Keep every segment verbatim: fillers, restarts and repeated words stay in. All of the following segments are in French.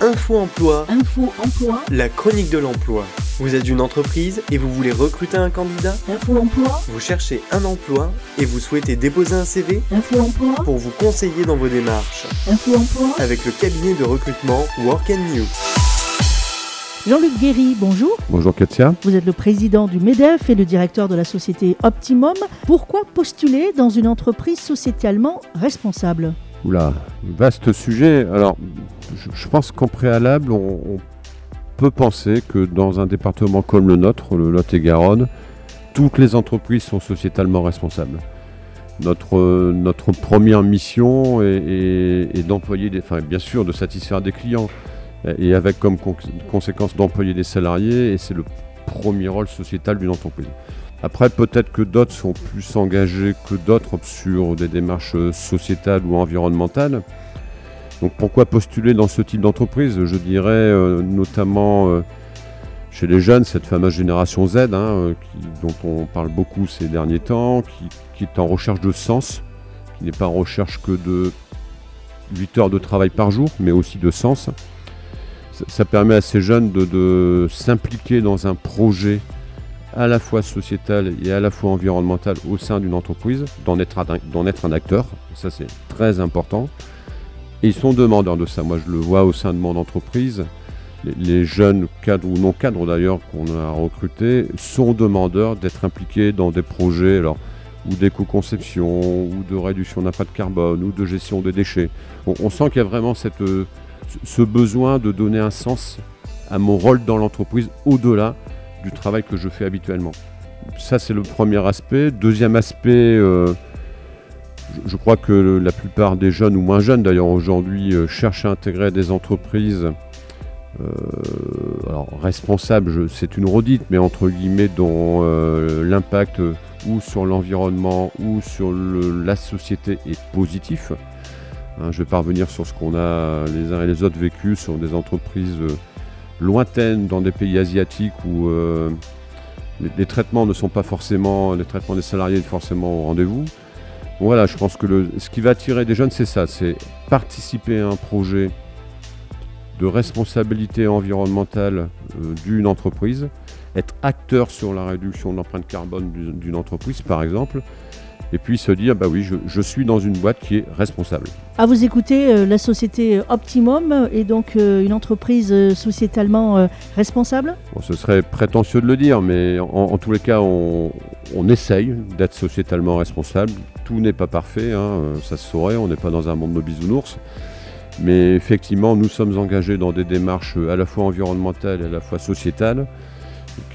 Info Emploi. Info Emploi. La chronique de l'emploi. Vous êtes une entreprise et vous voulez recruter un candidat? Info Emploi. Vous cherchez un emploi et vous souhaitez déposer un C V? Info Emploi. Pour vous conseiller dans vos démarches. Info Emploi. Avec le cabinet de recrutement Work and You. Jean-Luc Guéry, bonjour. Bonjour Katia. Vous êtes le président du MEDEF et le directeur de la société Optimum. Pourquoi postuler dans une entreprise sociétalement responsable? Oula, vaste sujet. Alors, je pense qu'en préalable, on, on peut penser que dans un département comme le nôtre, le Lot-et-Garonne, toutes les entreprises sont sociétalement responsables. Notre, notre première mission est, est, est d'employer, des, enfin, bien sûr, de satisfaire des clients et avec comme con- conséquence d'employer des salariés, et c'est le premier rôle sociétal d'une entreprise. Après, peut-être que d'autres sont plus engagés que d'autres sur des démarches sociétales ou environnementales. Donc pourquoi postuler dans ce type d'entreprise? Je dirais euh, notamment euh, chez les jeunes, cette fameuse génération Z, hein, euh, qui, dont on parle beaucoup ces derniers temps, qui, qui est en recherche de sens, qui n'est pas en recherche que de huit heures de travail par jour, mais aussi de sens. Ça, ça permet à ces jeunes de, de s'impliquer dans un projet à la fois sociétal et à la fois environnemental au sein d'une entreprise, d'en être, d'en être un acteur, ça c'est très important. Et ils sont demandeurs de ça, moi je le vois au sein de mon entreprise, les, les jeunes cadres ou non cadres d'ailleurs qu'on a recrutés sont demandeurs d'être impliqués dans des projets alors, ou d'éco-conception, ou de réduction d'impact carbone, ou de gestion des déchets. On, on sent qu'il y a vraiment cette, ce besoin de donner un sens à mon rôle dans l'entreprise au-delà du travail que je fais habituellement. Ça c'est le premier aspect. Deuxième aspect, euh, je, je crois que le, la plupart des jeunes ou moins jeunes d'ailleurs aujourd'hui euh, cherchent à intégrer des entreprises euh, alors, responsables, je, c'est une redite, mais entre guillemets dont euh, l'impact euh, ou sur l'environnement ou sur le, la société est positif. Hein, je ne vais pas revenir sur ce qu'on a les uns et les autres vécu sur des entreprises euh, lointaines dans des pays asiatiques où euh, les, les traitements ne sont pas forcément, les traitements des salariés ne sont forcément au rendez-vous. Voilà, je pense que le, ce qui va attirer des jeunes, c'est ça, c'est participer à un projet de responsabilité environnementale euh, d'une entreprise, être acteur sur la réduction de l'empreinte carbone d'une, d'une entreprise par exemple, et puis se dire, bah oui, je, je suis dans une boîte qui est responsable. À vous écouter, euh, la société Optimum est donc euh, une entreprise euh, sociétalement euh, responsable? Bon, ce serait prétentieux de le dire, mais en, en tous les cas, on, on essaye d'être sociétalement responsable. Tout n'est pas parfait, hein, ça se saurait, on n'est pas dans un monde de bisounours. Mais effectivement, nous sommes engagés dans des démarches à la fois environnementales et à la fois sociétales,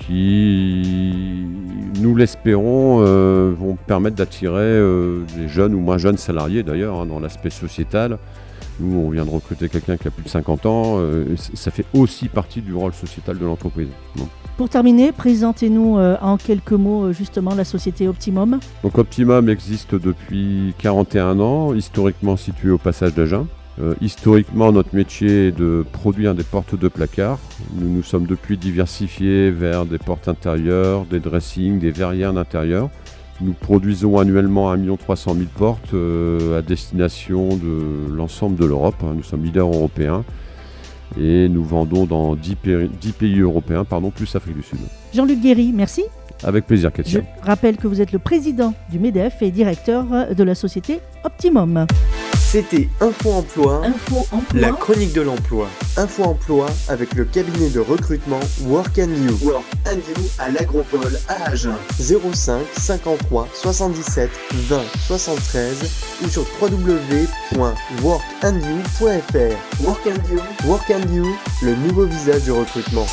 qui, nous l'espérons, euh, vont permettre d'attirer euh, les jeunes ou moins jeunes salariés d'ailleurs, hein, dans l'aspect sociétal. Nous, on vient de recruter quelqu'un qui a plus de cinquante ans, euh, ça fait aussi partie du rôle sociétal de l'entreprise. Donc. Pour terminer, présentez-nous euh, en quelques mots justement la société Optimum. Donc Optimum existe depuis quarante et un ans, historiquement situé au passage d'Agen. Euh, historiquement, notre métier est de produire des portes de placard. Nous nous sommes depuis diversifiés vers des portes intérieures, des dressings, des verrières d'intérieur. Nous produisons annuellement un million trois cent mille portes euh, à destination de l'ensemble de l'Europe. Nous sommes leaders européens et nous vendons dans dix pays européens, pardon, plus Afrique du Sud. Jean-Luc Guéry, merci. Avec plaisir, Katia. Je rappelle que vous êtes le président du MEDEF et directeur de la société Optimum. C'était Info Emploi, Info Emploi, la chronique de l'emploi. Info Emploi avec le cabinet de recrutement Work and You. Work and You à l'Agropole à Agen. zéro cinq cinquante-trois soixante-dix-sept vingt soixante-treize ou sur double vé double vé double vé point work and you point f r. Work and You, Work and You, le nouveau visage du recrutement.